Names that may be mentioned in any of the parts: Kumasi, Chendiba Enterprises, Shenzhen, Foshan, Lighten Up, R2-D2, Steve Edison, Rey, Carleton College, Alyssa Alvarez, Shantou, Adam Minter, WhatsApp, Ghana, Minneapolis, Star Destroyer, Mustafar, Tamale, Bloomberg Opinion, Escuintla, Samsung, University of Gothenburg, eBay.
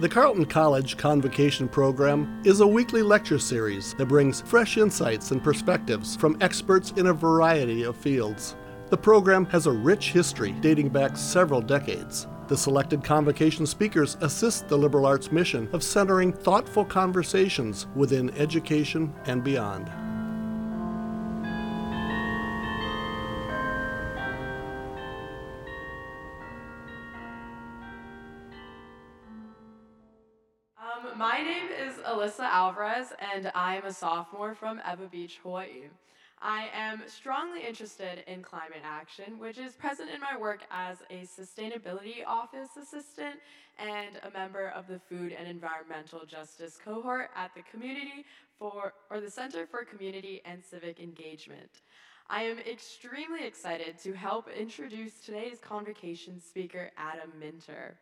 The Carleton College Convocation Program is a weekly lecture series that brings fresh insights and perspectives from experts in a variety of fields. The program has a rich history dating back several decades. The selected convocation speakers assist the liberal arts mission of centering thoughtful conversations within education and beyond. My name is Alyssa Alvarez, and I'm a sophomore from Eba Beach, Hawaii. I am strongly interested in climate action, which is present in my work as a sustainability office assistant and a member of the Food and Environmental Justice cohort at the Center for Community and Civic Engagement. I am extremely excited to help introduce today's convocation speaker, Adam Minter.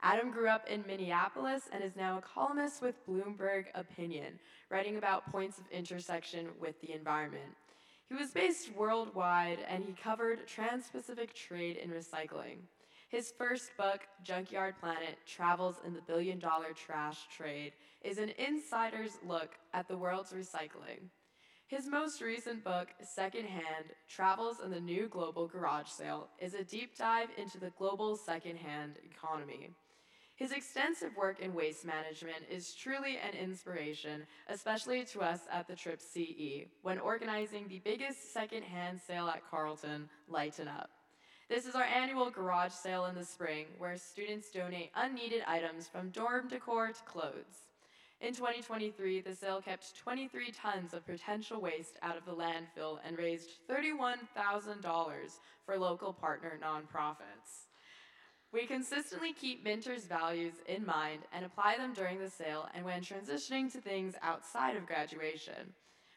Adam grew up in Minneapolis and is now a columnist with Bloomberg Opinion, writing about points of intersection with the environment. He was based worldwide, and he covered trans-Pacific trade and recycling. His first book, Junkyard Planet: Travels in the Billion Dollar Trash Trade, is an insider's look at the world's recycling. His most recent book, Secondhand: Travels in the New Global Garage Sale, is a deep dive into the global secondhand economy. His extensive work in waste management is truly an inspiration, especially to us at the Trip CE, when organizing the biggest secondhand sale at Carleton, Lighten Up. This is our annual garage sale in the spring, where students donate unneeded items from dorm decor to clothes. In 2023, the sale kept 23 tons of potential waste out of the landfill and raised $31,000 for local partner nonprofits. We consistently keep Minter's values in mind and apply them during the sale and when transitioning to things outside of graduation.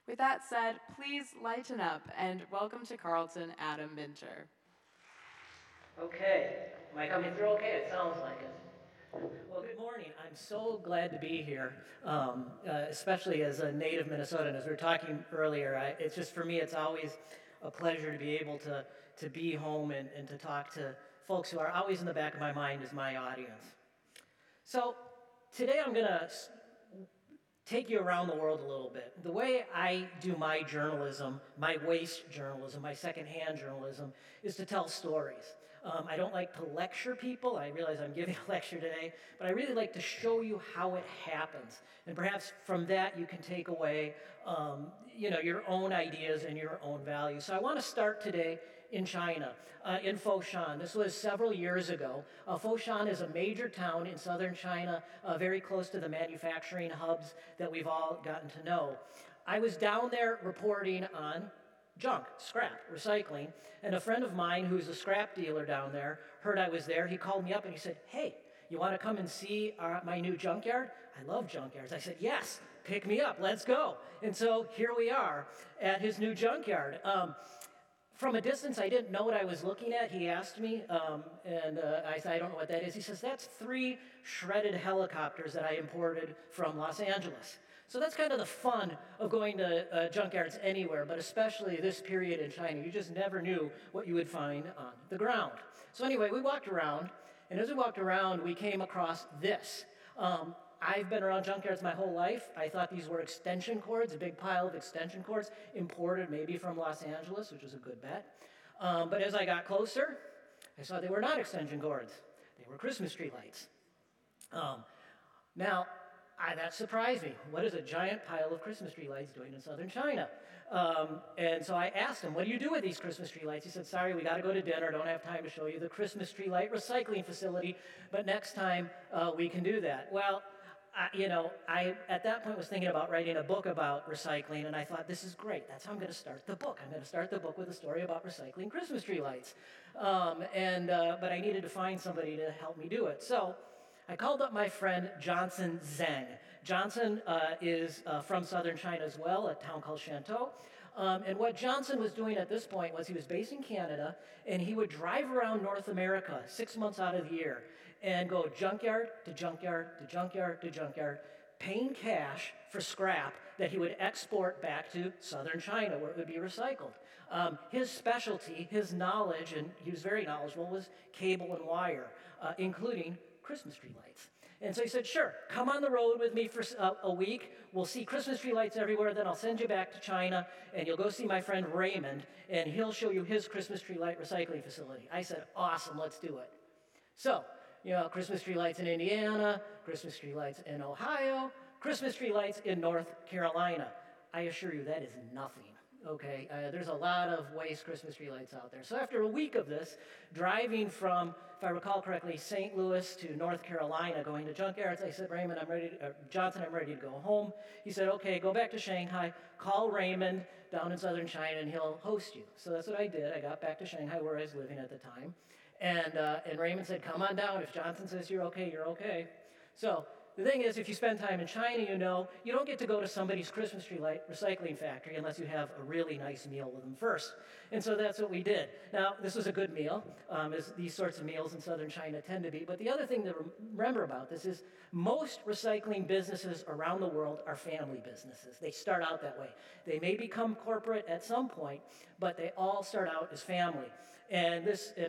With that said, please lighten up and welcome to Carleton, Adam Minter. Okay, am I coming through okay? It sounds like it. Well, good morning. I'm so glad to be here, especially as a native Minnesotan. As we were talking earlier, it's just for me, it's always a pleasure to be able to be home and to talk to folks who are always in the back of my mind is my audience. So today I'm going to take you around the world a little bit. The way I do my journalism, my waste journalism, my secondhand journalism, is to tell stories. I don't like to lecture people. I realize I'm giving a lecture today, but I really like to show you how it happens. And perhaps from that you can take away your own ideas and your own values. So I want to start today in China, in Foshan. This was several years ago. Foshan is a major town in southern China, very close to the manufacturing hubs that we've all gotten to know. I was down there reporting on junk, scrap, recycling, and a friend of mine who's a scrap dealer down there heard I was there. He called me up and he said, "Hey, you want to come and see my new junkyard? I love junkyards." I said, "Yes, pick me up, let's go." And so here we are at his new junkyard. From a distance, I didn't know what I was looking at. He asked me, I said, "I don't know what that is." He says, "That's 3 shredded helicopters that I imported from Los Angeles." So that's kind of the fun of going to junkyards anywhere, but especially this period in China. You just never knew what you would find on the ground. So anyway, we walked around, and as we walked around, we came across this. I've been around junkyards my whole life. I thought these were extension cords, a big pile of extension cords, imported maybe from Los Angeles, which was a good bet. But as I got closer, I saw they were not extension cords. They were Christmas tree lights. That surprised me. What is a giant pile of Christmas tree lights doing in southern China? And so I asked him, "What do you do with these Christmas tree lights?" He said, "Sorry, we got to go to dinner. Don't have time to show you the Christmas tree light recycling facility, but next time we can do that." Well, I at that point was thinking about writing a book about recycling, and I thought, this is great. That's how I'm going to start the book. I'm going to start the book with a story about recycling Christmas tree lights. But I needed to find somebody to help me do it. So I called up my friend Johnson Zeng. Johnson is from southern China as well, a town called Shantou. And what Johnson was doing at this point was he was based in Canada, and he would drive around North America 6 months out of the year and go junkyard to junkyard to junkyard to junkyard, paying cash for scrap that he would export back to southern China where it would be recycled. His specialty, his knowledge, and he was very knowledgeable, was cable and wire, including Christmas tree lights. And so he said, sure, come on the road with me for a week. We'll see Christmas tree lights everywhere. Then I'll send you back to China, and you'll go see my friend Raymond, and he'll show you his Christmas tree light recycling facility. I said, awesome, let's do it. So, you know, Christmas tree lights in Indiana, Christmas tree lights in Ohio, Christmas tree lights in North Carolina. I assure you that is nothing. Okay, there's a lot of waste Christmas tree lights out there. So after a week of this, driving from, if I recall correctly, St. Louis to North Carolina, going to junkyards, I said, Raymond, Johnson, I'm ready to go home. He said, okay, go back to Shanghai, call Raymond down in southern China, and he'll host you. So that's what I did. I got back to Shanghai, where I was living at the time. And Raymond said, come on down. If Johnson says you're okay, you're okay. So the thing is, if you spend time in China, you know, you don't get to go to somebody's Christmas tree light recycling factory unless you have a really nice meal with them first. And so that's what we did. Now, this was a good meal, as these sorts of meals in southern China tend to be. But the other thing to remember about this is most recycling businesses around the world are family businesses. They start out that way. They may become corporate at some point, but they all start out as family. And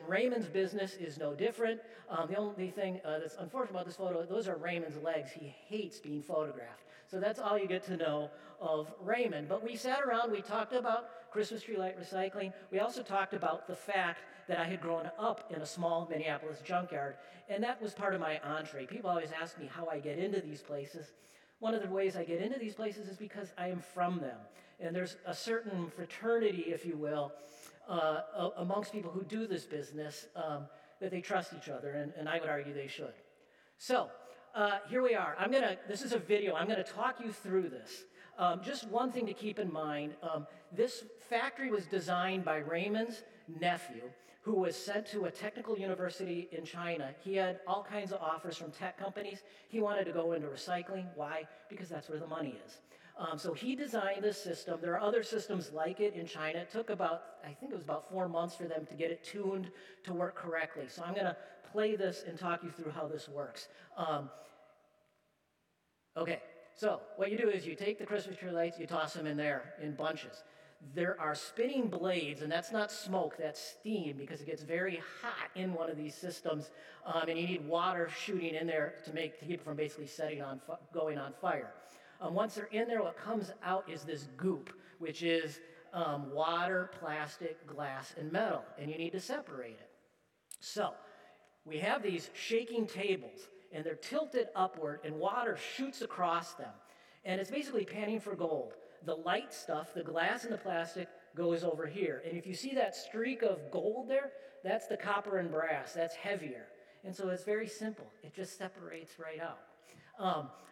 Raymond's business is no different. The only thing that's unfortunate about this photo, those are Raymond's legs. He hates being photographed. So that's all you get to know of Raymond. But we sat around, we talked about Christmas tree light recycling. We also talked about the fact that I had grown up in a small Minneapolis junkyard, and that was part of my entree. People always ask me how I get into these places. One of the ways I get into these places is because I am from them. And there's a certain fraternity, if you will, amongst people who do this business, that they trust each other, and I would argue they should. So here we are. This is a video. I'm gonna talk you through this. Just one thing to keep in mind, this factory was designed by Raymond's nephew, who was sent to a technical university in China. He had all kinds of offers from tech companies. He wanted to go into recycling. Why? Because that's where the money is. So he designed this system. There are other systems like it in China. It took about 4 months for them to get it tuned to work correctly. So I'm going to play this and talk you through how this works. Okay, so what you do is you take the Christmas tree lights, you toss them in there in bunches. There are spinning blades, and that's not smoke, that's steam, because it gets very hot in one of these systems, and you need water shooting in there to keep it from basically going on fire. Once they're in there, what comes out is this goop, which is water, plastic, glass, and metal, and you need to separate it. So we have these shaking tables, and they're tilted upward, and water shoots across them, and it's basically panning for gold. The light stuff, the glass and the plastic, goes over here, and if you see that streak of gold there, that's the copper and brass, that's heavier, and so it's very simple. It just separates right out.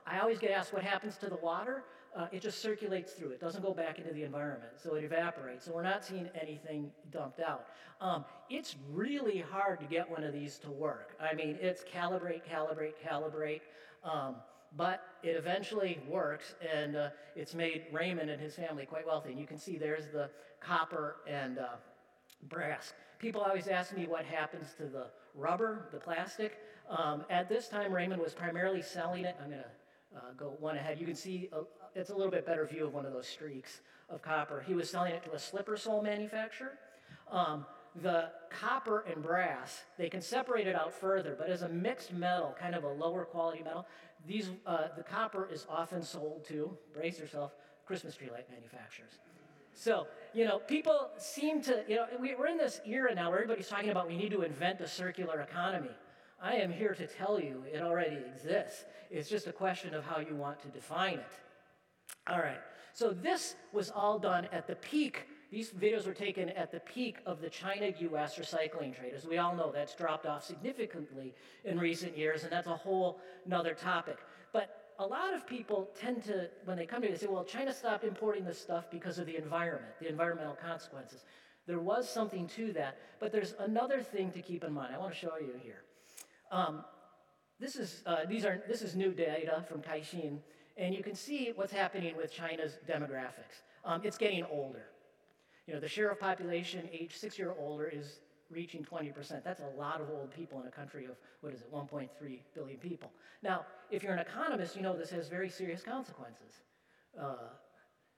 I always get asked what happens to the water. It just circulates through. It doesn't go back into the environment, so it evaporates. So we're not seeing anything dumped out. It's really hard to get one of these to work. I mean, it's calibrate, but it eventually works, and it's made Raymond and his family quite wealthy. And you can see there's the copper and brass. People always ask me what happens to the rubber, the plastic. At this time, Raymond was primarily selling it. I'm going to go one ahead. You can see it's a little bit better view of one of those streaks of copper. He was selling it to a slipper sole manufacturer. The copper and brass, they can separate it out further, but as a mixed metal, kind of a lower quality metal, the copper is often sold to, brace yourself, Christmas tree light manufacturers. So, you know, people seem to, you know, we're in this era now where everybody's talking about we need to invent a circular economy. I am here to tell you it already exists. It's just a question of how you want to define it. All right, so this was all done at the peak. These videos were taken at the peak of the China-US recycling trade. As we all know, that's dropped off significantly in recent years, and that's a whole nother topic. But a lot of people tend to, when they come to me, they say, well, China stopped importing this stuff because of the environment, the environmental consequences. There was something to that, but there's another thing to keep in mind. I want to show you here. This is new data from Caixin, and you can see what's happening with China's demographics. It's getting older. You know, the share of population age 6 years older is reaching 20%. That's a lot of old people in a country of, 1.3 billion people. Now, if you're an economist, you know this has very serious consequences.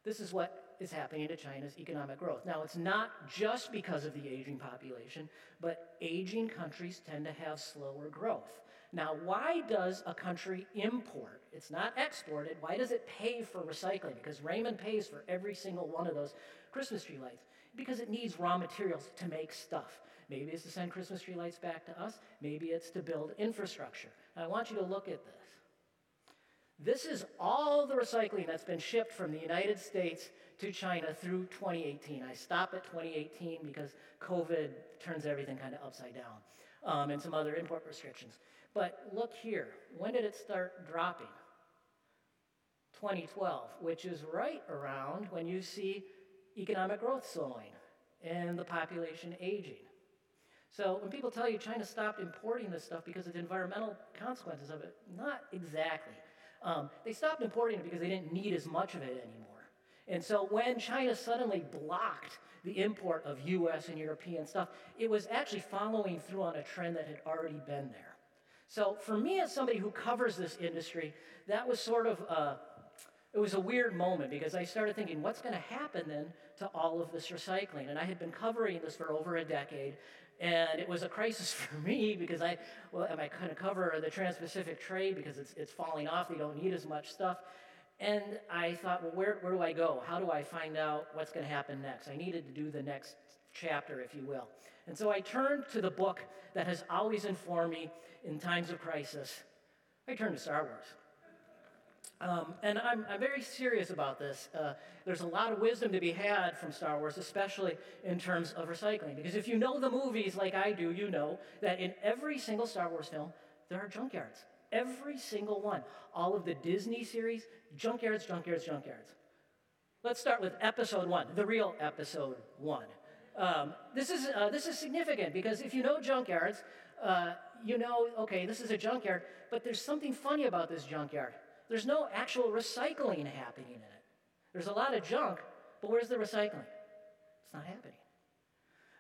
This is what is happening to China's economic growth. Now, it's not just because of the aging population, but aging countries tend to have slower growth. Now, why does a country import? It's not exported. Why does it pay for recycling? Because Raymond pays for every single one of those Christmas tree lights. Because it needs raw materials to make stuff. Maybe it's to send Christmas tree lights back to us. Maybe it's to build infrastructure. Now, I want you to look at this. This is all the recycling that's been shipped from the United States to China through 2018. I stop at 2018 because COVID turns everything kind of upside down, and some other import restrictions. But look here, when did it start dropping? 2012, which is right around when you see economic growth slowing and the population aging. So when people tell you China stopped importing this stuff because of the environmental consequences of it, not exactly. They stopped importing it because they didn't need as much of it anymore. And so when China suddenly blocked the import of US and European stuff, it was actually following through on a trend that had already been there. So for me, as somebody who covers this industry, that was sort of it was a weird moment, because I started thinking, what's going to happen then to all of this recycling? And I had been covering this for over a decade, and it was a crisis for me because am I going to cover the Trans-Pacific trade because it's falling off, they don't need as much stuff. And I thought, well, where do I go? How do I find out what's going to happen next? I needed to do the next chapter, if you will. And so I turned to the book that has always informed me in times of crisis. I turned to Star Wars. And I'm very serious about this. There's a lot of wisdom to be had from Star Wars, especially in terms of recycling. Because if you know the movies like I do, you know that in every single Star Wars film, there are junkyards. Every single one. All of the Disney series, junkyards, junkyards, junkyards. Let's start with episode one, the real episode one. This is significant, because if you know junkyards, you know, okay, this is a junkyard, but there's something funny about this junkyard. There's no actual recycling happening in it. There's a lot of junk, but where's the recycling? It's not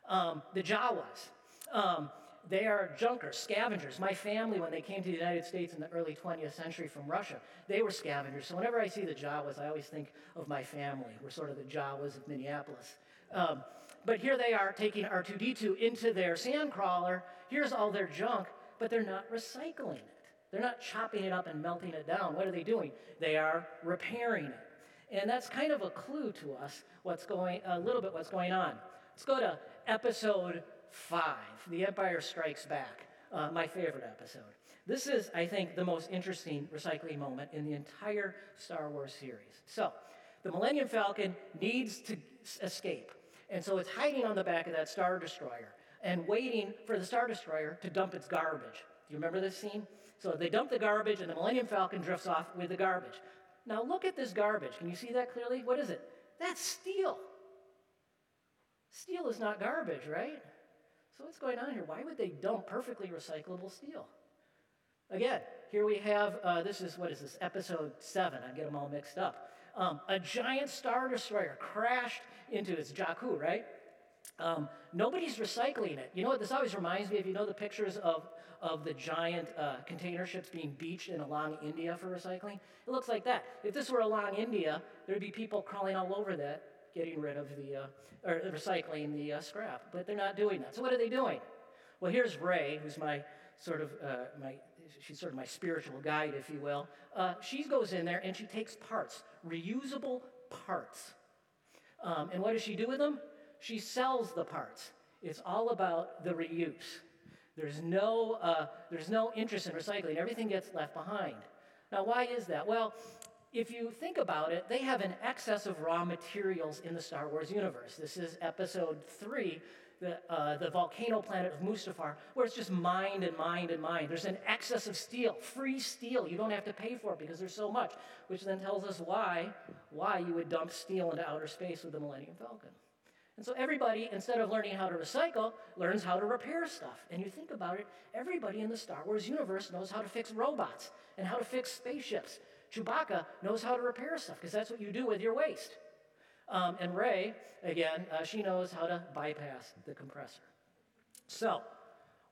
happening. The Jawas, they are junkers, scavengers. My family, when they came to the United States in the early 20th century from Russia, they were scavengers. So whenever I see the Jawas, I always think of my family. We're sort of the Jawas of Minneapolis. But here they are taking R2-D2 into their sand crawler. Here's all their junk, but they're not recycling it. They're not chopping it up and melting it down. What are they doing? They are repairing it. And that's kind of a clue to us what's going on. Let's go to episode 5, The Empire Strikes Back, my favorite episode. This is, I think, the most interesting recycling moment in the entire Star Wars series. So, the Millennium Falcon needs to escape, and so it's hiding on the back of that Star Destroyer and waiting for the Star Destroyer to dump its garbage. Do you remember this scene? So they dump the garbage, and the Millennium Falcon drifts off with the garbage. Now look at this garbage. Can you see that clearly? What is it? That's steel. Steel is not garbage, right? So what's going on here? Why would they dump perfectly recyclable steel? Again, here we have, this is episode 7. I get them all mixed up. A giant Star Destroyer crashed into its Jakku, right? Nobody's recycling it. You know what this always reminds me of? You know the pictures of the giant container ships being beached in along India for recycling? It looks like that. If this were along India, there'd be people crawling all over that, getting rid of recycling the scrap. But they're not doing that. So what are they doing? Well, here's Ray, who's she's sort of my spiritual guide, if you will. She goes in there and she takes parts, reusable parts. And what does she do with them? She sells the parts. It's all about the reuse. There's no interest in recycling. Everything gets left behind. Now, why is that? Well, if you think about it, they have an excess of raw materials in the Star Wars universe. This is episode 3, the volcano planet of Mustafar, where it's just mined and mined and mined. There's an excess of steel, free steel. You don't have to pay for it because there's so much, which then tells us why you would dump steel into outer space with the Millennium Falcon. And so everybody, instead of learning how to recycle, learns how to repair stuff. And you think about it, everybody in the Star Wars universe knows how to fix robots and how to fix spaceships. Chewbacca knows how to repair stuff, because that's what you do with your waste. And Rey, again, she knows how to bypass the compressor. So,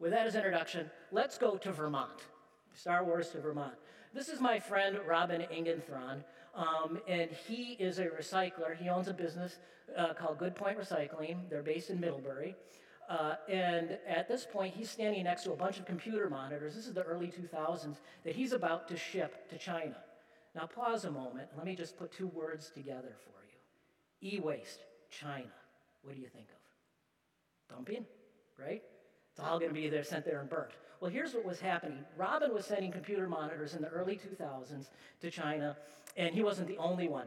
with that as introduction, let's go to Vermont. Star Wars to Vermont. This is my friend Robin Ingenthron, and he is a recycler. He owns a business called Good Point Recycling. They're based in Middlebury. And at this point, he's standing next to a bunch of computer monitors. This is the early 2000s that he's about to ship to China. Now pause a moment. Let me just put two words together for you. E-waste, China. What do you think of? Dumping, right? It's all going to be there, sent there and burnt. Well, here's what was happening. Robin was sending computer monitors in the early 2000s to China, and he wasn't the only one.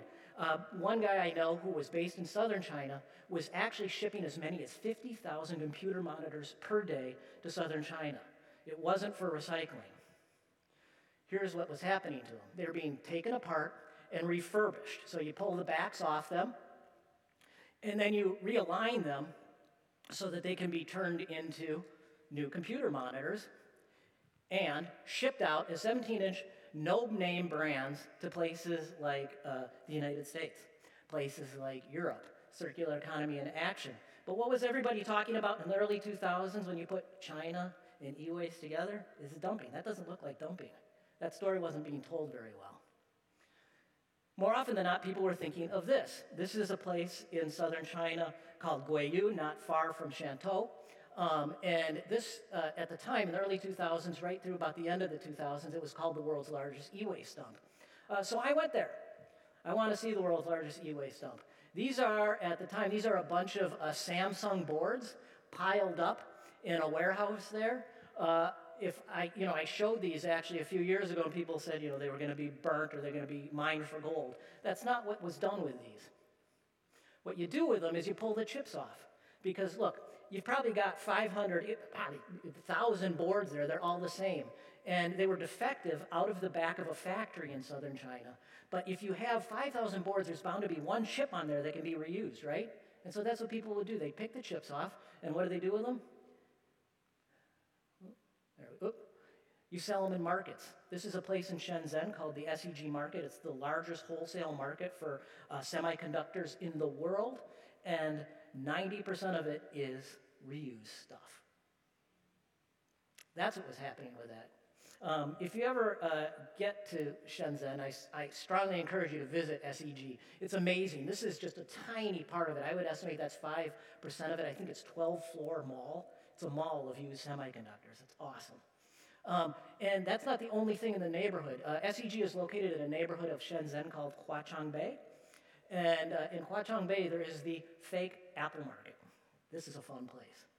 One guy I know who was based in southern China was actually shipping as many as 50,000 computer monitors per day to southern China. It wasn't for recycling. Here's what was happening to them. They were being taken apart and refurbished. So you pull the backs off them, and then you realign them so that they can be turned into new computer monitors and shipped out as 17-inch no-name brands to places like the United States, places like Europe, circular economy in action. But what was everybody talking about in the early 2000s when you put China and e-waste together? This is dumping. That doesn't look like dumping. That story wasn't being told very well. More often than not, people were thinking of this. This is a place in southern China called Guiyu, not far from Shantou. And this, at the time, in the early 2000s, right through about the end of the 2000s, it was called the world's largest e-waste dump. So I went there. I want to see the world's largest e-waste dump. These are, at the time, these are a bunch of Samsung boards piled up in a warehouse there. I showed these actually a few years ago, and people said, they were going to be burnt or they're going to be mined for gold. That's not what was done with these. What you do with them is you pull the chips off. Because look, you've probably got 1,000 boards there. They're all the same. And they were defective out of the back of a factory in southern China. But if you have 5,000 boards, there's bound to be one chip on there that can be reused, right? And so that's what people would do. They pick the chips off, and what do they do with them? You sell them in markets. This is a place in Shenzhen called the SEG market. It's the largest wholesale market for semiconductors in the world, and 90% of it is reused stuff. That's what was happening with that. If you ever get to Shenzhen, I strongly encourage you to visit SEG. It's amazing. This is just a tiny part of it. I would estimate that's 5% of it. I think it's 12-floor mall. It's a mall of used semiconductors. It's awesome. And that's not the only thing in the neighborhood. SEG is located in a neighborhood of Shenzhen called Huaqiangbei. And in Huaqiangbei, there is the fake Apple market. This is a fun place.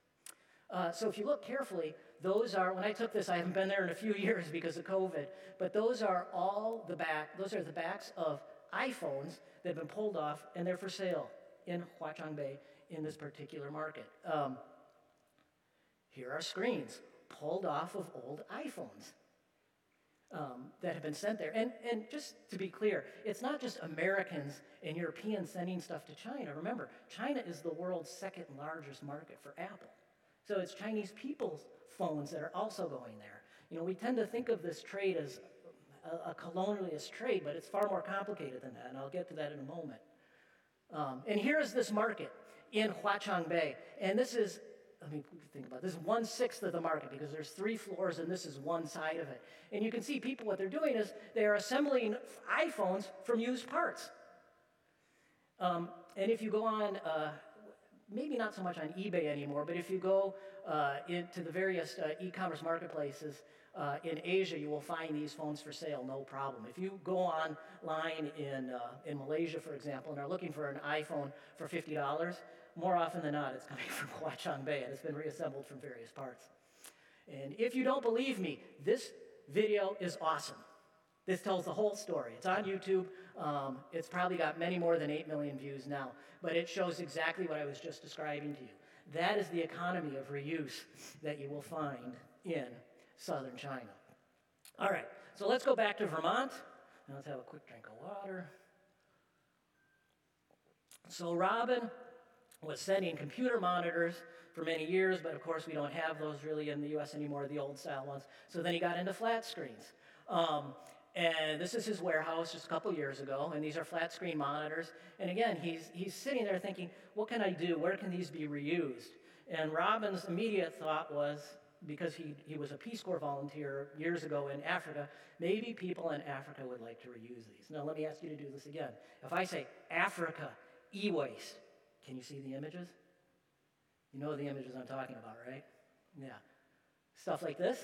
So if you look carefully, those are, when I took this, I haven't been there in a few years because of COVID, but those are all the back, those are the backs of iPhones that have been pulled off, and they're for sale in Huaqiangbei in this particular market. Here are screens pulled off of old iPhones that have been sent there. And just to be clear, it's not just Americans and Europeans sending stuff to China. Remember, China is the world's second largest market for Apple. So it's Chinese people's phones that are also going there. We tend to think of this trade as a colonialist trade, but it's far more complicated than that, and I'll get to that in a moment. And here's this market in Huaqiangbei, and this is, let me think about this. This is 1/6 of the market because there's 3 floors and this is one side of it. And you can see people, what they're doing is they are assembling iPhones from used parts. And if you go on, maybe not so much on eBay anymore, but if you go into the various e-commerce marketplaces in Asia, you will find these phones for sale, no problem. If you go online in Malaysia, for example, and are looking for an iPhone for $50, more often than not, it's coming from Huaqiangbei, and it's been reassembled from various parts. And if you don't believe me, this video is awesome. This tells the whole story. It's on YouTube. It's probably got many more than 8 million views now, but it shows exactly what I was just describing to you. That is the economy of reuse that you will find in southern China. All right, so let's go back to Vermont. Now let's have a quick drink of water. So Robin was sending computer monitors for many years, but of course we don't have those really in the U.S. anymore, the old style ones. So then he got into flat screens. And this is his warehouse just a couple years ago, and these are flat screen monitors. And again, he's sitting there thinking, what can I do? Where can these be reused? And Robin's immediate thought was, because he was a Peace Corps volunteer years ago in Africa, maybe people in Africa would like to reuse these. Now let me ask you to do this again. If I say Africa, e-waste, can you see the images? You know the images I'm talking about, right? Yeah. Stuff like this.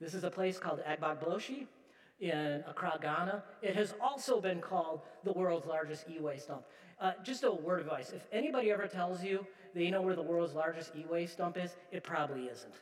This is a place called Agbogbloshie in Accra, Ghana. It has also been called the world's largest e-waste dump. Just a word of advice, if anybody ever tells you they know where the world's largest e-waste dump is, it probably isn't.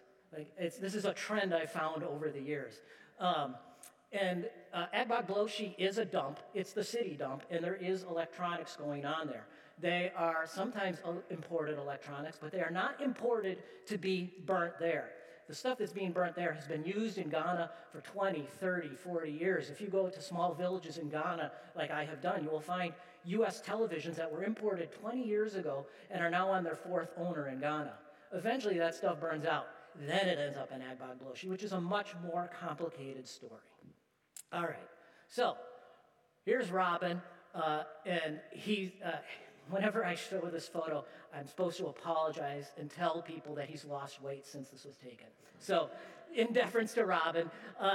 This is a trend I found over the years. And Agbogbloshie is a dump. It's the city dump, and there is electronics going on there. They are sometimes imported electronics, but they are not imported to be burnt there. The stuff that's being burnt there has been used in Ghana for 20, 30, 40 years. If you go to small villages in Ghana, like I have done, you will find US televisions that were imported 20 years ago and are now on their fourth owner in Ghana. Eventually that stuff burns out. Then it ends up in Agbogbloshie, which is a much more complicated story. All right, so here's Robin, and he. Whenever I show this photo, I'm supposed to apologize and tell people that he's lost weight since this was taken. So, in deference to Robin,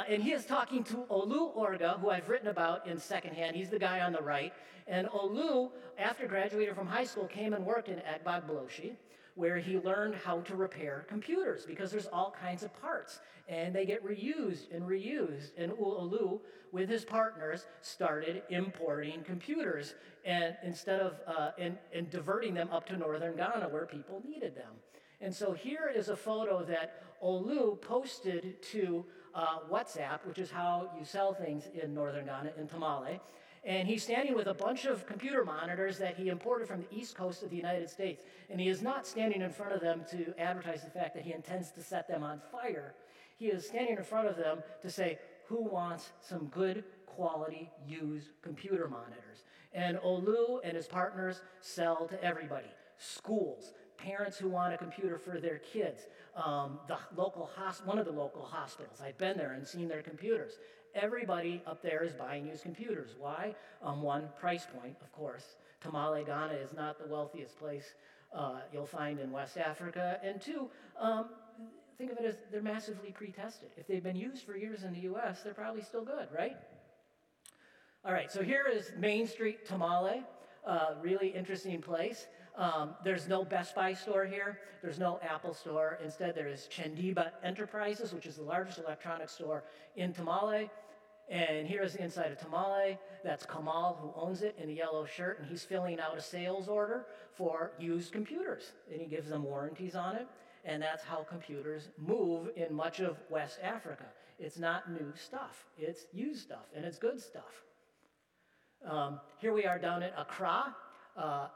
and he is talking to Olu Orga, who I've written about in Secondhand. He's the guy on the right. And Olu, after graduating from high school, came and worked in Agbogbloshie, where he learned how to repair computers, because there's all kinds of parts, and they get reused and reused. And Olu, with his partners, started importing computers, and instead of and diverting them up to northern Ghana, where people needed them. And so here is a photo that Olu posted to WhatsApp, which is how you sell things in northern Ghana, in Tamale. And he's standing with a bunch of computer monitors that he imported from the east coast of the United States. And he is not standing in front of them to advertise the fact that he intends to set them on fire. He is standing in front of them to say, who wants some good quality used computer monitors? And Olu and his partners sell to everybody. Schools, parents who want a computer for their kids, one of the local hospitals. I've been there and seen their computers. Everybody up there is buying used computers. Why? One, price point, of course. Tamale, Ghana is not the wealthiest place you'll find in West Africa. And two, think of it as they're massively pre-tested. If they've been used for years in the US, they're probably still good, right? All right, so here is Main Street, Tamale, really interesting place. There's no Best Buy store here. There's no Apple store. Instead, there is Chendiba Enterprises, which is the largest electronics store in Tamale. And here is the inside of Tamale. That's Kamal, who owns it, in a yellow shirt, and he's filling out a sales order for used computers. And he gives them warranties on it. And that's how computers move in much of West Africa. It's not new stuff. It's used stuff, and it's good stuff. Here we are down at Accra.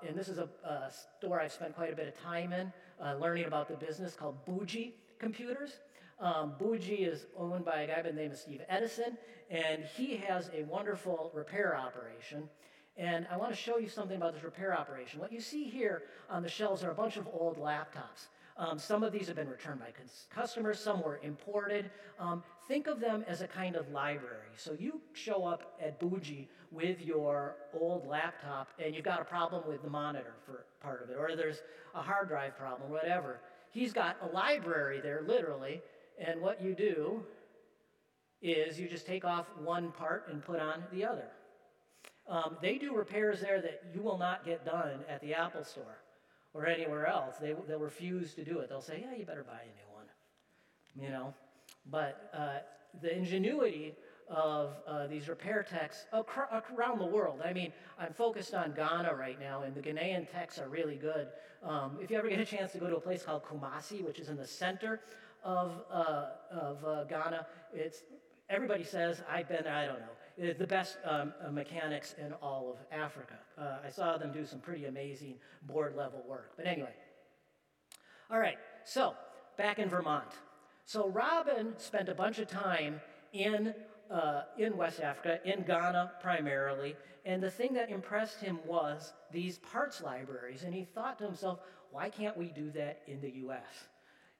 And this is a store I've spent quite a bit of time in, learning about the business, called Bougie Computers. Bougie is owned by a guy by the name of Steve Edison, and he has a wonderful repair operation. And I want to show you something about this repair operation. What you see here on the shelves are a bunch of old laptops. Some of these have been returned by customers, some were imported. Think of them as a kind of library. So you show up at Bougie with your old laptop and you've got a problem with the monitor for part of it, or there's a hard drive problem, whatever. He's got a library there, literally, and what you do is you just take off one part and put on the other. They do repairs there that you will not get done at the Apple store or anywhere else. They'll refuse to do it. They'll say, yeah, you better buy a new one, you know? But the ingenuity of these repair techs around the world. I mean, I'm focused on Ghana right now, and the Ghanaian techs are really good. If you ever get a chance to go to a place called Kumasi, which is in the center of Ghana, everybody says, I've been there, I don't know. It's the best mechanics in all of Africa. I saw them do some pretty amazing board level work. But anyway, all right, so back in Vermont. So Robin spent a bunch of time in West Africa, in Ghana primarily, and the thing that impressed him was these parts libraries, and he thought to himself, why can't we do that in the US?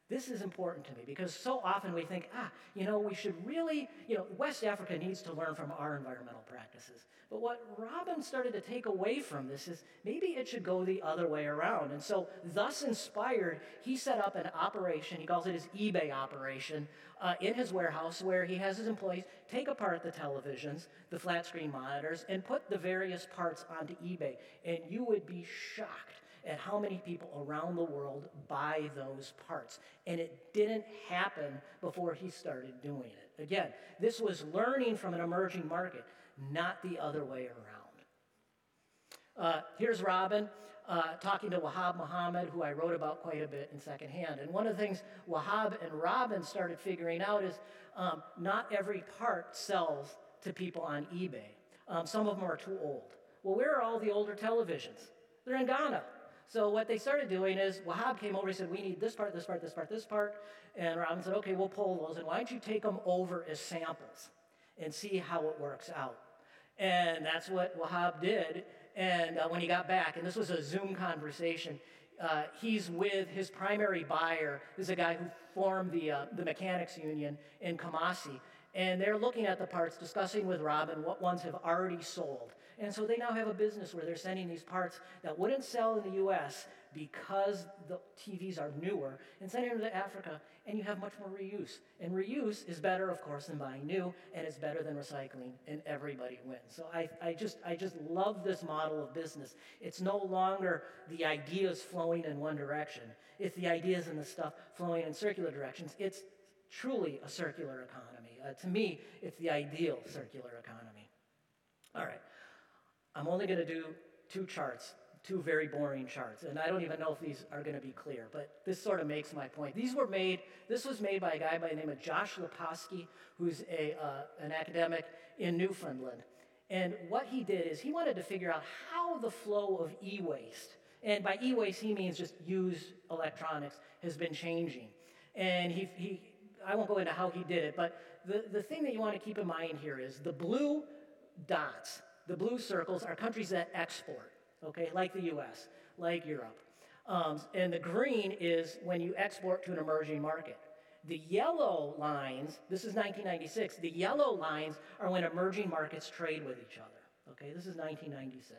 This is important to me because so often we think, we should really, West Africa needs to learn from our environmental practices. But what Robin started to take away from this is maybe it should go the other way around. And so, thus inspired, he set up an operation, he calls it his eBay operation, in his warehouse where he has his employees take apart the televisions, the flat screen monitors, and put the various parts onto eBay. And you would be shocked at how many people around the world buy those parts. And it didn't happen before he started doing it. Again, this was learning from an emerging market, not the other way around. Here's Robin talking to Wahab Muhammad, who I wrote about quite a bit in Secondhand. And one of the things Wahab and Robin started figuring out is not every part sells to people on eBay. Some of them are too old. Well, where are all the older televisions? They're in Ghana. So what they started doing is Wahab came over and said, we need this part, this part, this part, this part. And Robin said, okay, we'll pull those. And why don't you take them over as samples and see how it works out? And that's what Wahab did. And when he got back, and this was a Zoom conversation, he's with his primary buyer, who's a guy who formed the mechanics union in Kumasi. And they're looking at the parts, discussing with Robin what ones have already sold. And so they now have a business where they're sending these parts that wouldn't sell in the US because the TVs are newer, and sending them to Africa, and you have much more reuse. And reuse is better, of course, than buying new, and it's better than recycling, and everybody wins. So I just love this model of business. It's no longer the ideas flowing in one direction. It's the ideas and the stuff flowing in circular directions. It's truly a circular economy. To me, it's the ideal circular economy. All right, I'm only gonna do two charts, two very boring charts, and I don't even know if these are gonna be clear, but this sort of makes my point. This was made by a guy by the name of Josh Leposky, who's an academic in Newfoundland. And what he did is he wanted to figure out how the flow of e-waste, and by e-waste he means just used electronics, has been changing. And I won't go into how he did it, but the thing that you want to keep in mind here is the blue dots, the blue circles are countries that export, okay, like the US, like Europe. And the green is when you export to an emerging market. The yellow lines, this is 1996, the yellow lines are when emerging markets trade with each other, okay, this is 1996.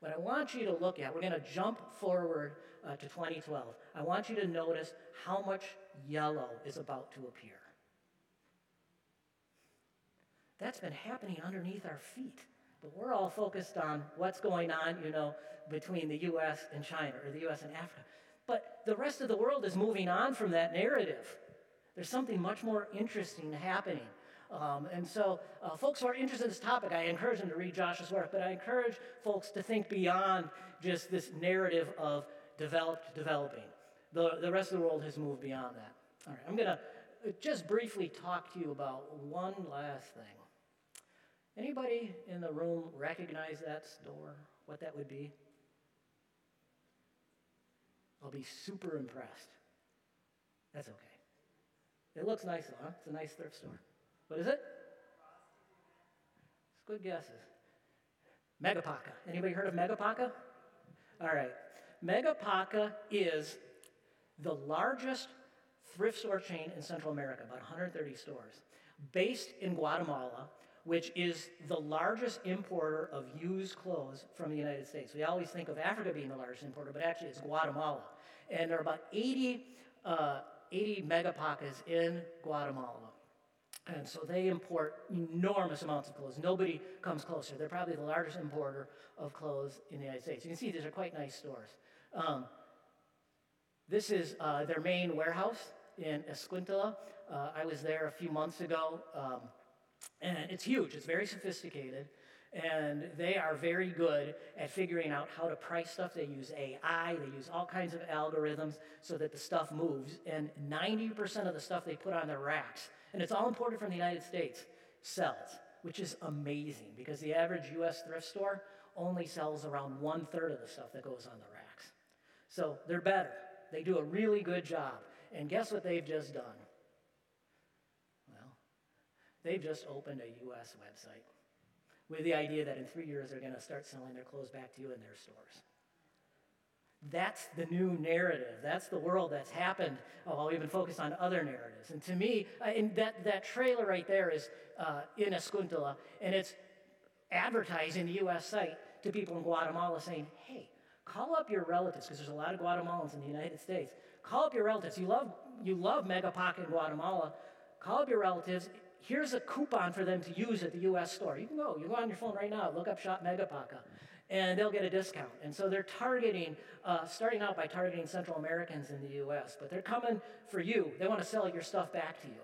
What I want you to look at, we're going to jump forward to 2012. I want you to notice how much yellow is about to appear. That's been happening underneath our feet, but we're all focused on what's going on, you know, between the US and China, or the US and Africa. But the rest of the world is moving on from that narrative. There's something much more interesting happening. And so folks who are interested in this topic, I encourage them to read Josh's work, but I encourage folks to think beyond just this narrative of developed developing. The rest of the world has moved beyond that. All right, I'm gonna just briefly talk to you about one last thing. Anybody in the room recognize that store, what that would be? I'll be super impressed. That's okay. It looks nice though, huh? It's a nice thrift store. What is it? It's good guesses. Megapaca. Anybody heard of Megapaca? All right. Megapaca is the largest thrift store chain in Central America, about 130 stores, based in Guatemala, which is the largest importer of used clothes from the United States. We always think of Africa being the largest importer, but actually it's Guatemala. And there are about 80 Megapacas in Guatemala. And so they import enormous amounts of clothes. Nobody comes closer. They're probably the largest importer of clothes in the United States. You can see these are quite nice stores. This is their main warehouse in Escuintla. I was there a few months ago, and it's huge. It's very sophisticated, and they are very good at figuring out how to price stuff. They use AI, they use all kinds of algorithms so that the stuff moves, and 90% of the stuff they put on their racks, and it's all imported from the United States, sells, which is amazing because the average US thrift store only sells around 1/3 of the stuff that goes on the racks. So they're better, they do a really good job, and guess what they've just done? Well, they've just opened a US website, with the idea that in 3 years they're gonna start selling their clothes back to you in their stores. That's the new narrative. That's the world that's happened while we've been focused on other narratives. And to me, in that trailer right there is in Escuintla, and it's advertising the US site to people in Guatemala saying, hey, call up your relatives, because there's a lot of Guatemalans in the United States. Call up your relatives. You love Megapaca in Guatemala. Call up your relatives. Here's a coupon for them to use at the US store. You can go on your phone right now, look up Shop Megapaca. and they'll get a discount. And so they're targeting, starting out by targeting Central Americans in the U.S., but they're coming for you. They want to sell your stuff back to you.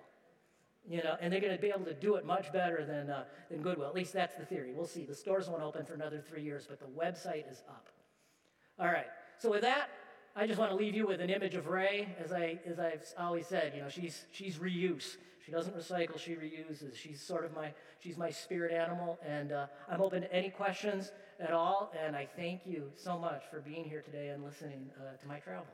You know, and they're going to be able to do it much better than Goodwill. At least that's the theory. We'll see. The stores won't open for another 3 years, but the website is up. All right. So with that, I just want to leave you with an image of Ray. As I've always said, you know, she's reuse. She doesn't recycle. She reuses. She's sort of my spirit animal. And I'm open to any questions at all. And I thank you so much for being here today and listening to my travels.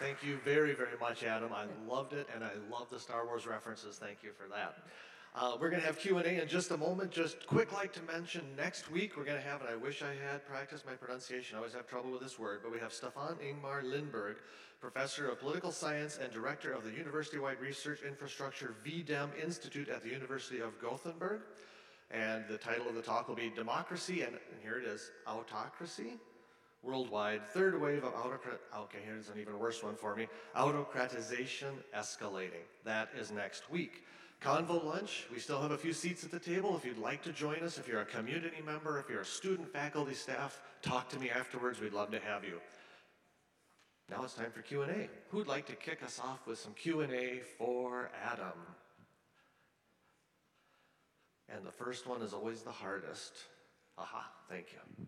Thank you very, very much, Adam. I loved it, and I love the Star Wars references. Thank you for that. We're going to have Q&A in just a moment. Just quick like to mention, next week we're going to have, and I wish I had practiced my pronunciation. I always have trouble with this word, but we have Stefan Ingmar Lindberg, Professor of Political Science and Director of the University-Wide Research Infrastructure VDEM Institute at the University of Gothenburg. And the title of the talk will be Democracy, and here it is, Autocracy. Worldwide, third wave of here's an even worse one for me, autocratization escalating. That is next week. Convo lunch, we still have a few seats at the table. If you'd like to join us, if you're a community member, if you're a student, faculty, staff, talk to me afterwards. We'd love to have you. Now it's time for Q&A. Who'd like to kick us off with some Q&A for Adam? And the first one is always the hardest. Aha, thank you.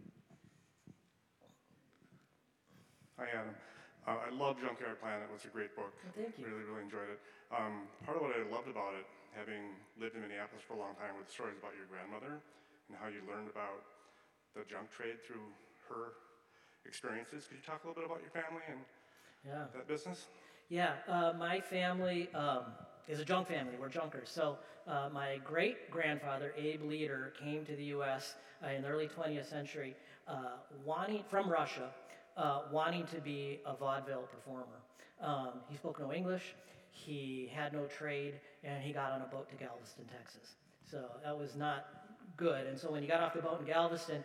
Hi, Adam. I love Junkyard Planet. It was a great book. Well, thank you. Really, really enjoyed it. Part of what I loved about it, having lived in Minneapolis for a long time, were the stories about your grandmother and how you learned about the junk trade through her experiences. Could you talk a little bit about your family and that business? Yeah, my family is a junk family. We're junkers. So my great-grandfather, Abe Leader, came to the U.S. In the early 20th century from Russia, wanting to be a vaudeville performer. He spoke no English, he had no trade, and he got on a boat to Galveston, Texas. So that was not good. And so when he got off the boat in Galveston,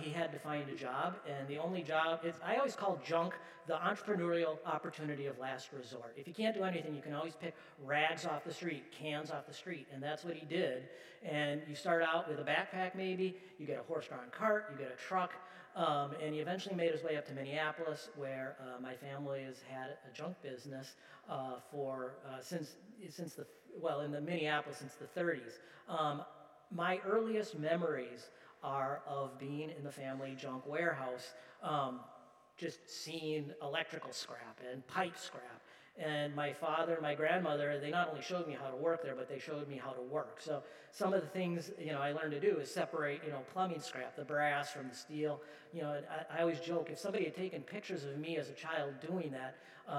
he had to find a job. And the only job, I always call junk the entrepreneurial opportunity of last resort. If you can't do anything, you can always pick rags off the street, cans off the street. And that's what he did. And you start out with a backpack maybe, you get a horse-drawn cart, you get a truck, and he eventually made his way up to Minneapolis, where my family has had a junk business in Minneapolis since the 30s. My earliest memories are of being in the family junk warehouse, just seeing electrical scrap and pipe scrap. And my father and my grandmother, they not only showed me how to work there, but they showed me how to work. So some of the things, you know, I learned to do is separate, you know, plumbing scrap, the brass from the steel. You know, and I always joke, if somebody had taken pictures of me as a child doing that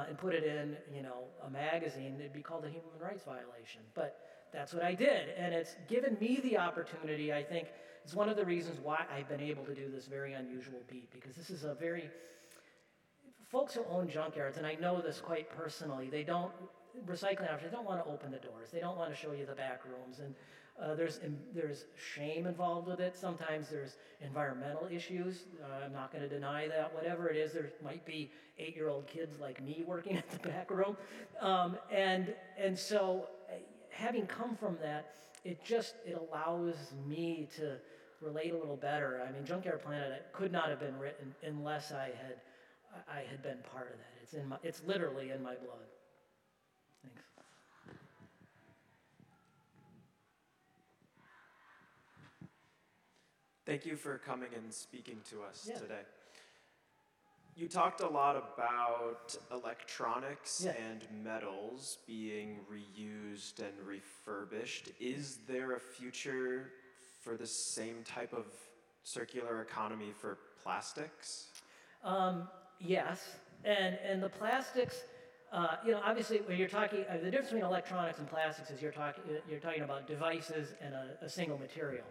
and put it in, you know, a magazine, it'd be called a human rights violation. But that's what I did. And it's given me the opportunity, I think. It's one of the reasons why I've been able to do this very unusual beat, because this is a very... Folks who own junkyards, and I know this quite personally, they don't want to open the doors. They don't want to show you the back rooms. And there's shame involved with it. Sometimes there's environmental issues. I'm not going to deny that. Whatever it is, there might be 8-year-old kids like me working at the back room. And so having come from that, it allows me to relate a little better. I mean, Junkyard Planet could not have been written unless I had been part of that. It's literally in my blood. Thanks. Thank you for coming and speaking to us today. You talked a lot about electronics and metals being reused and refurbished. Is there a future for the same type of circular economy for plastics? Yes, and the plastics, you know, obviously when you're talking, the difference between electronics and plastics is you're talking about devices and a single material.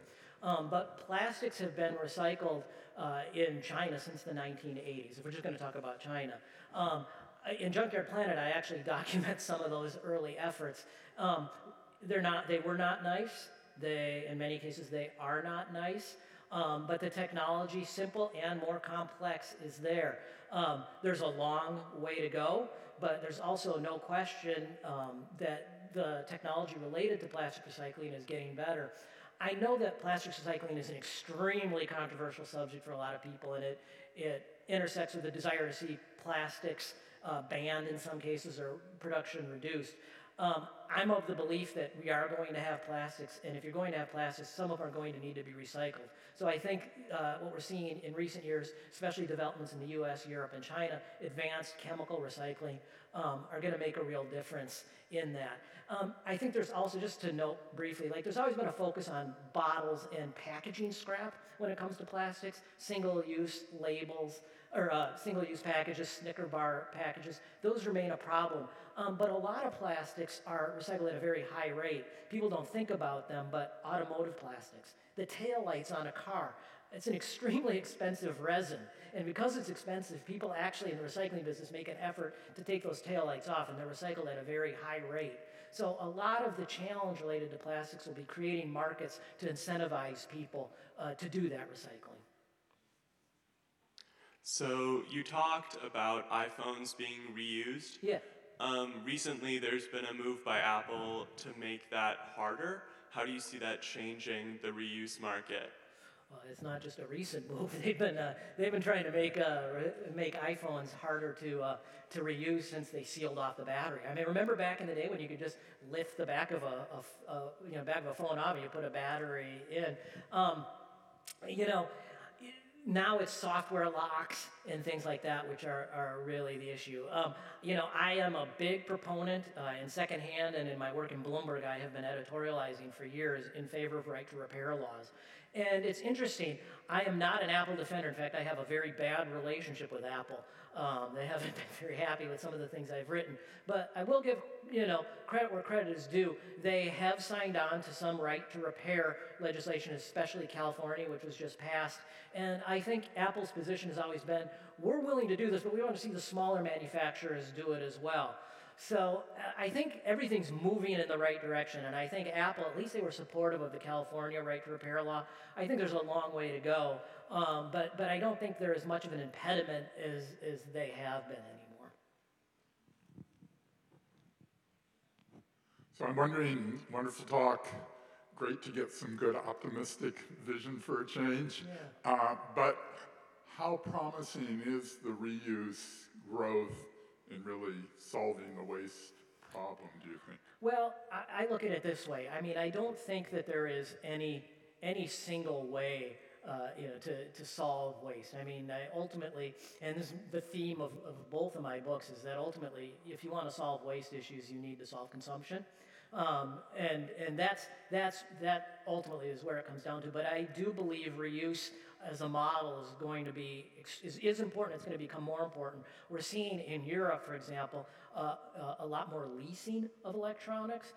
But plastics have been recycled in China since the 1980s, if we're just going to talk about China. In Junkyard Planet, I actually document some of those early efforts. They were not nice. In many cases, they are not nice. But the technology, simple and more complex, is there. There's a long way to go, but there's also no question that the technology related to plastic recycling is getting better. I know that plastic recycling is an extremely controversial subject for a lot of people, and it intersects with the desire to see plastics banned in some cases or production reduced. I'm of the belief that we are going to have plastics, and if you're going to have plastics, some of them are going to need to be recycled. So I think what we're seeing in recent years, especially developments in the US, Europe, and China, advanced chemical recycling are going to make a real difference in that. I think there's also, just to note briefly, like there's always been a focus on bottles and packaging scrap when it comes to plastics, single-use labels, or single-use packages, Snicker bar packages. Those remain a problem. But a lot of plastics are recycled at a very high rate. People don't think about them, but automotive plastics, the taillights on a car, it's an extremely expensive resin. And because it's expensive, people actually in the recycling business make an effort to take those taillights off, and they're recycled at a very high rate. So a lot of the challenge related to plastics will be creating markets to incentivize people to do that recycling. So you talked about iPhones being reused. Yeah. Recently, there's been a move by Apple to make that harder. How do you see that changing the reuse market? Well, it's not just a recent move. They've been trying to make iPhones harder to reuse since they sealed off the battery. I mean, remember back in the day when you could just lift the back of a phone off and you put a battery in. Now it's software locks and things like that, which are really the issue. I am a big proponent in Secondhand, and in my work in Bloomberg, I have been editorializing for years in favor of right to repair laws. And it's interesting, I am not an Apple defender. In fact, I have a very bad relationship with Apple. They haven't been very happy with some of the things I've written. But I will give credit where credit is due. They have signed on to some right to repair legislation, especially California, which was just passed. And I think Apple's position has always been, we're willing to do this, but we want to see the smaller manufacturers do it as well. So I think everything's moving in the right direction, and I think Apple, at least they were supportive of the California right to repair law. I think there's a long way to go, but I don't think they're as much of an impediment as they have been anymore. So I'm wondering, wonderful talk, great to get some good optimistic vision for a change, yeah. But how promising is the reuse growth in really solving the waste problem, do you think? Well, I look at it this way. I mean, I don't think that there is any single way to solve waste. I mean, ultimately, and this is the theme of both of my books, is that ultimately, if you want to solve waste issues, you need to solve consumption. And that ultimately is where it comes down to. But I do believe reuse as a model is going to be is important. It's going to become more important. We're seeing in Europe, for example, a lot more leasing of electronics.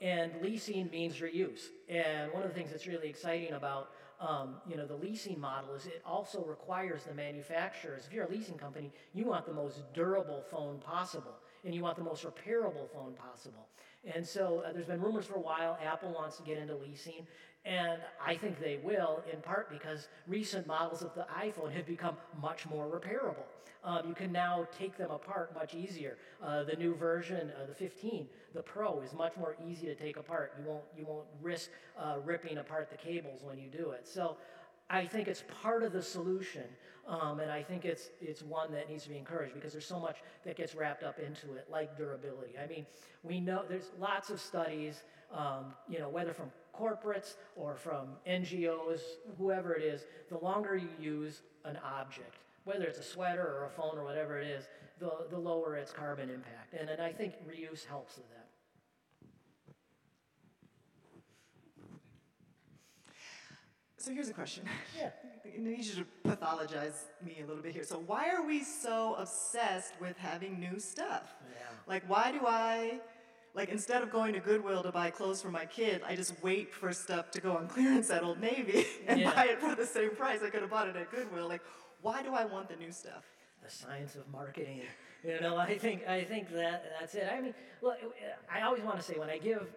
And leasing means reuse. And one of the things that's really exciting about the leasing model is it also requires the manufacturers. If you're a leasing company, you want the most durable phone possible, and you want the most repairable phone possible. And so there's been rumors for a while Apple wants to get into leasing, and I think they will, in part because recent models of the iPhone have become much more repairable. You can now take them apart much easier. The new version, the 15, the Pro, is much more easy to take apart. You won't risk ripping apart the cables when you do it. So I think it's part of the solution, and I think it's one that needs to be encouraged because there's so much that gets wrapped up into it, like durability. I mean, we know there's lots of studies, whether from corporates or from NGOs, whoever it is, the longer you use an object, whether it's a sweater or a phone or whatever it is, the lower its carbon impact. And I think reuse helps with that. So here's a question. Yeah. I need you to pathologize me a little bit here. So why are we so obsessed with having new stuff? Yeah. Like, why do I, instead of going to Goodwill to buy clothes for my kid, I just wait for stuff to go on clearance at Old Navy and buy it for the same price I could have bought it at Goodwill. Like, why do I want the new stuff? The science of marketing. I think that's it. I mean, look, I always want to say when I give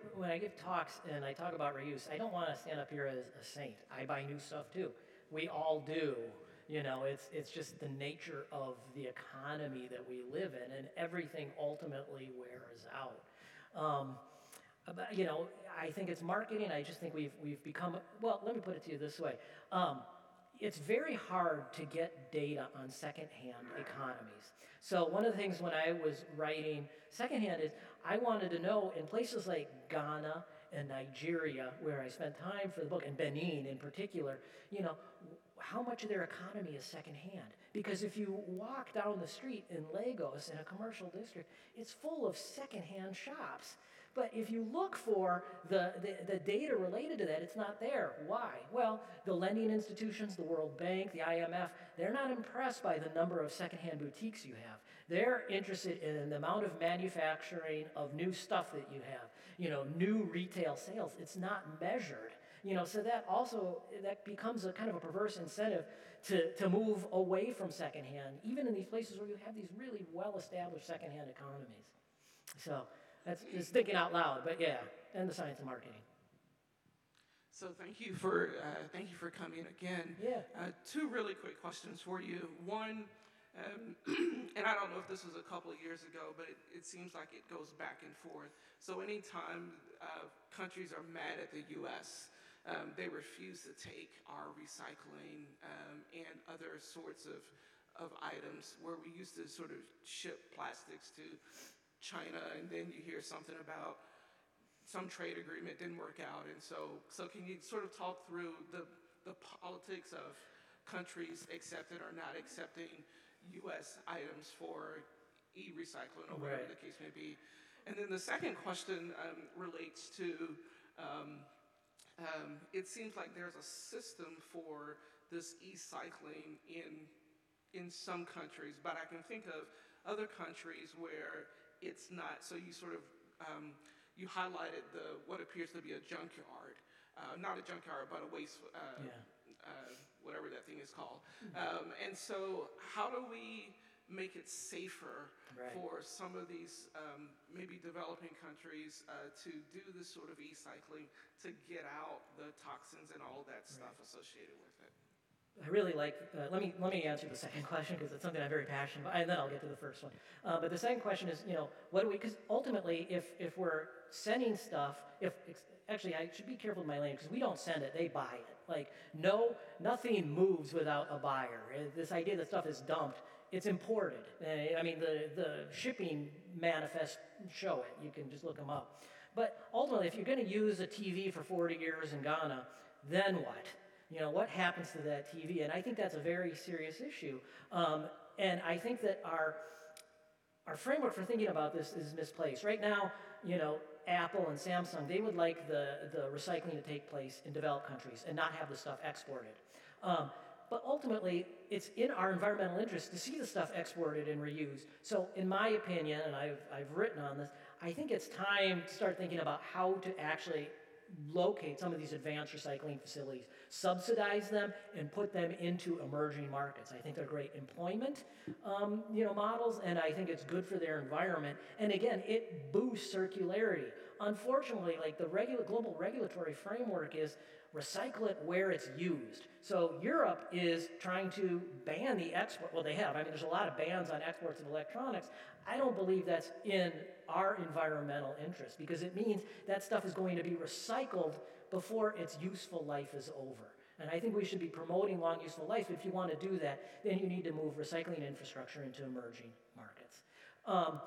talks and I talk about reuse, I don't want to stand up here as a saint. I buy new stuff too. We all do. It's just the nature of the economy that we live in, and everything ultimately wears out. But, you know, I think it's marketing. I just think we've become, well, let me put it to you this way. It's very hard to get data on secondhand economies. So one of the things when I was writing secondhand is I wanted to know in places like Ghana and Nigeria, where I spent time for the book, and Benin in particular, you know, how much of their economy is secondhand? Because if you walk down the street in Lagos in a commercial district, it's full of secondhand shops. But if you look for the data related to that, it's not there. Why? Well, the lending institutions, the World Bank, the IMF, they're not impressed by the number of secondhand boutiques you have. They're interested in the amount of manufacturing of new stuff that you have, you know, new retail sales. It's not measured. You know, so that also, that becomes a kind of a perverse incentive to move away from secondhand, even in these places where you have these really well-established secondhand economies. So that's just thinking out loud, but yeah, and the science of marketing. So thank you for coming again. Yeah. Two really quick questions for you. One, and I don't know if this was a couple of years ago, but it seems like it goes back and forth. So anytime countries are mad at the U.S., they refuse to take our recycling and other sorts of items where we used to sort of ship plastics to China, and then you hear something about some trade agreement didn't work out. And so can you sort of talk through the politics of countries accepting or not accepting U.S. items for e-recycling or whatever the case may be? And then the second question relates to it seems like there's a system for this e-cycling in some countries, but I can think of other countries where it's not. So you sort of you highlighted what appears to be a junkyard, not a junkyard, but a waste, whatever that thing is called. And so, how do we make it safer for some of these maybe developing countries to do this sort of e-cycling to get out the toxins and all that stuff associated with it? I really like, let me answer the second question because it's something I'm very passionate about, and then I'll get to the first one. But the second question is, you know, what do we, because ultimately if we're sending stuff, actually I should be careful with my language because we don't send it, they buy it. Like nothing moves without a buyer. This idea that stuff is dumped, it's imported. I mean, the shipping manifests show it. You can just look them up. But ultimately, if you're going to use a TV for 40 years in Ghana, then what? You know, what happens to that TV? And I think that's a very serious issue. And I think that our framework for thinking about this is misplaced. Right now, you know, Apple and Samsung, they would like the recycling to take place in developed countries and not have the stuff exported. But ultimately, it's in our environmental interest to see the stuff exported and reused. So in my opinion, and I've written on this, I think it's time to start thinking about how to actually locate some of these advanced recycling facilities, subsidize them, and put them into emerging markets. I think they're great employment models, and I think it's good for their environment. And again, it boosts circularity. Unfortunately, like the global regulatory framework is recycle it where it's used. So Europe is trying to ban the export. Well, they have. I mean, there's a lot of bans on exports of electronics. I don't believe that's in our environmental interest because it means that stuff is going to be recycled before its useful life is over. And I think we should be promoting long useful life. If you want to do that, then you need to move recycling infrastructure into emerging markets.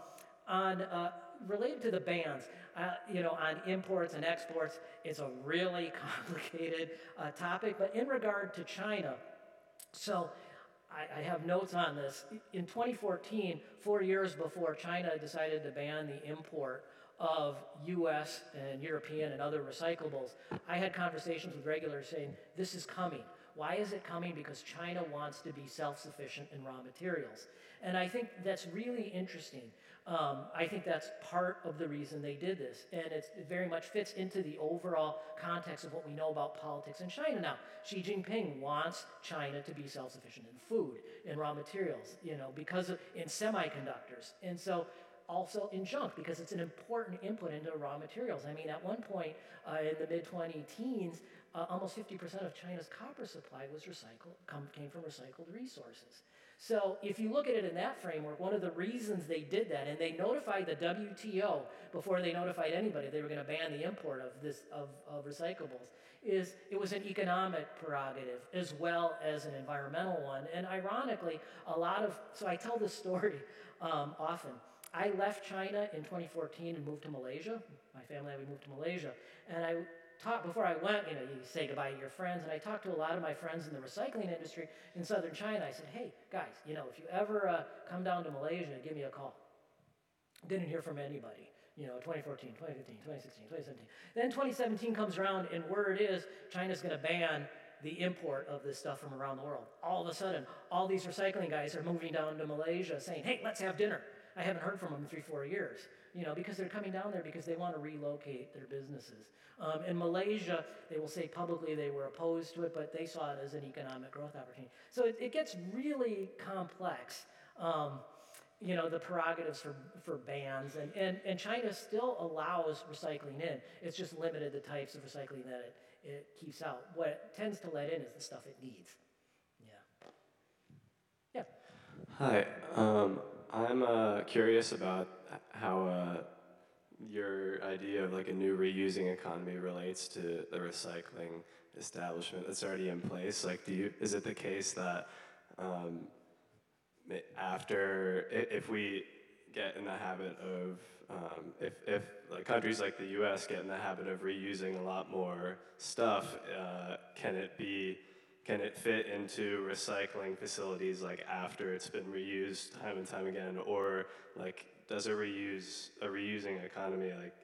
Related to the bans, on imports and exports, it's a really complicated topic. But in regard to China, so I have notes on this. In 2014, 4 years before China decided to ban the import of U.S. and European and other recyclables, I had conversations with regulars saying, this is coming. Why is it coming? Because China wants to be self-sufficient in raw materials. And I think that's really interesting. I think that's part of the reason they did this. And it very much fits into the overall context of what we know about politics in China now. Xi Jinping wants China to be self-sufficient in food, in raw materials, in semiconductors. And so also in junk, because it's an important input into raw materials. I mean, at one point in the mid-2010s, almost 50% of China's copper supply was came from recycled resources. So if you look at it in that framework, one of the reasons they did that, and they notified the WTO before they notified anybody they were going to ban the import of this of recyclables, is it was an economic prerogative as well as an environmental one. And ironically, a lot of, so I tell this story often. I left China in 2014 and moved to Malaysia. My family and I, we moved to Malaysia. And I taught, before I went, you know, you say goodbye to your friends, and I talked to a lot of my friends in the recycling industry in southern China. I said, hey, guys, you know, if you ever come down to Malaysia, give me a call. Didn't hear from anybody. You know, 2014, 2015, 2016, 2017. Then 2017 comes around, and word is China's going to ban the import of this stuff from around the world. All of a sudden, all these recycling guys are moving down to Malaysia saying, hey, let's have dinner. I haven't heard from them in 3-4 years, you know, because they're coming down there because they want to relocate their businesses. In Malaysia, they will say publicly they were opposed to it, but they saw it as an economic growth opportunity. So it gets really complex, you know, the prerogatives for bans. And China still allows recycling in. It's just limited the types of recycling that it keeps out. What it tends to let in is the stuff it needs. Yeah. Hi. I'm curious about how your idea of like a new reusing economy relates to the recycling establishment that's already in place. Like, is it the case that after, if we get in the habit of, if like countries like the U.S. get in the habit of reusing a lot more stuff, can it fit into recycling facilities like after it's been reused time and time again, or like does a reusing economy like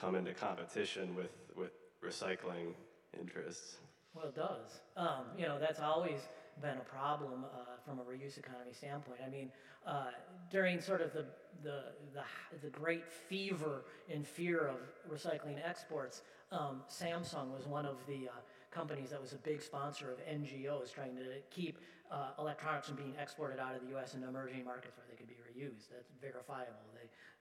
come into competition with recycling interests? Well, it does. You know, that's always been a problem from a reuse economy standpoint. I mean, during sort of the great fever and fear of recycling exports, Samsung was one of the companies that was a big sponsor of NGOs trying to keep electronics from being exported out of the U.S. into emerging markets where they could be reused. That's verifiable.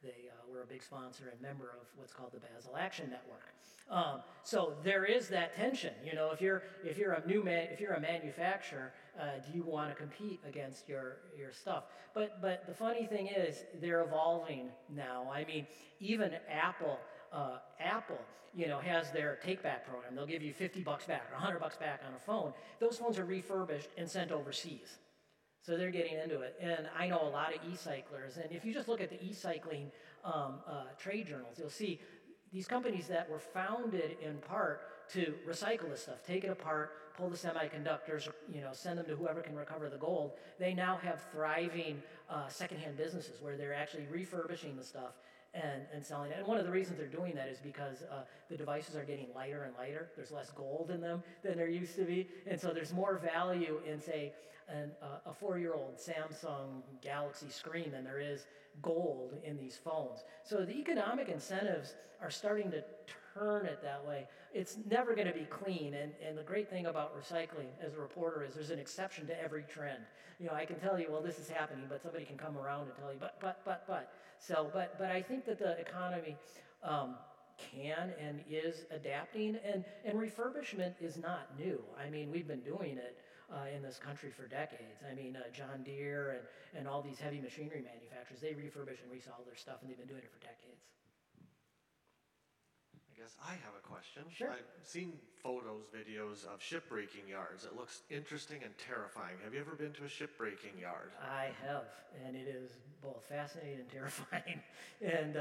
They were a big sponsor and member of what's called the Basel Action Network. So there is that tension. You know, if you're a manufacturer, do you want to compete against your stuff? But the funny thing is they're evolving now. I mean, even Apple, you know, has their take-back program. They'll give you $50 back or $100 back on a phone. Those phones are refurbished and sent overseas. So they're getting into it. And I know a lot of e-cyclers. And if you just look at the e-cycling trade journals, you'll see these companies that were founded in part to recycle this stuff, take it apart, pull the semiconductors, you know, send them to whoever can recover the gold. They now have thriving secondhand businesses where they're actually refurbishing the stuff and selling it. And one of the reasons they're doing that is because the devices are getting lighter and lighter. There's less gold in them than there used to be. And so there's more value in, say, a 4-year-old Samsung Galaxy screen than there is gold in these phones. So the economic incentives are starting to turn it that way. It's never going to be clean, and the great thing about recycling as a reporter is there's an exception to every trend. You know, I can tell you, well, this is happening, but somebody can come around and tell you, but. So, but I think that the economy can and is adapting, and refurbishment is not new. I mean, we've been doing it in this country for decades. I mean, John Deere and all these heavy machinery manufacturers, they refurbish and resell their stuff, and they've been doing it for decades. I guess I have a question. Sure. I've seen photos, videos of shipbreaking yards. It looks interesting and terrifying. Have you ever been to a shipbreaking yard? I have, and it is both fascinating and terrifying. And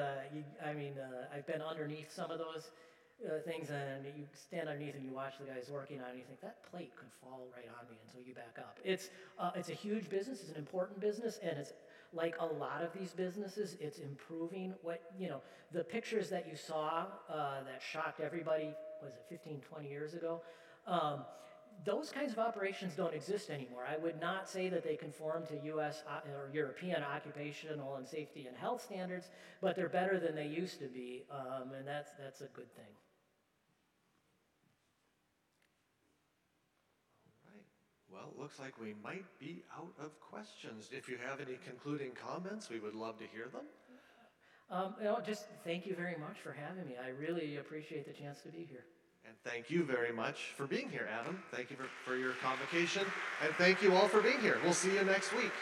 I've been underneath some of those things, and you stand underneath and you watch the guys working on it, and you think, that plate could fall right on me, and so you back up. It's a huge business, it's an important business, and it's like a lot of these businesses, it's improving. What, you know, the pictures that you saw that shocked everybody, was it 15, 20 years ago? Those kinds of operations don't exist anymore. I would not say that they conform to U.S. or European occupational and safety and health standards, but they're better than they used to be, and that's a good thing. Well, it looks like we might be out of questions. If you have any concluding comments, we would love to hear them. Just thank you very much for having me. I really appreciate the chance to be here. And Thank you very much for being here, Adam. Thank you for your convocation. And thank you all for being here. We'll see you next week.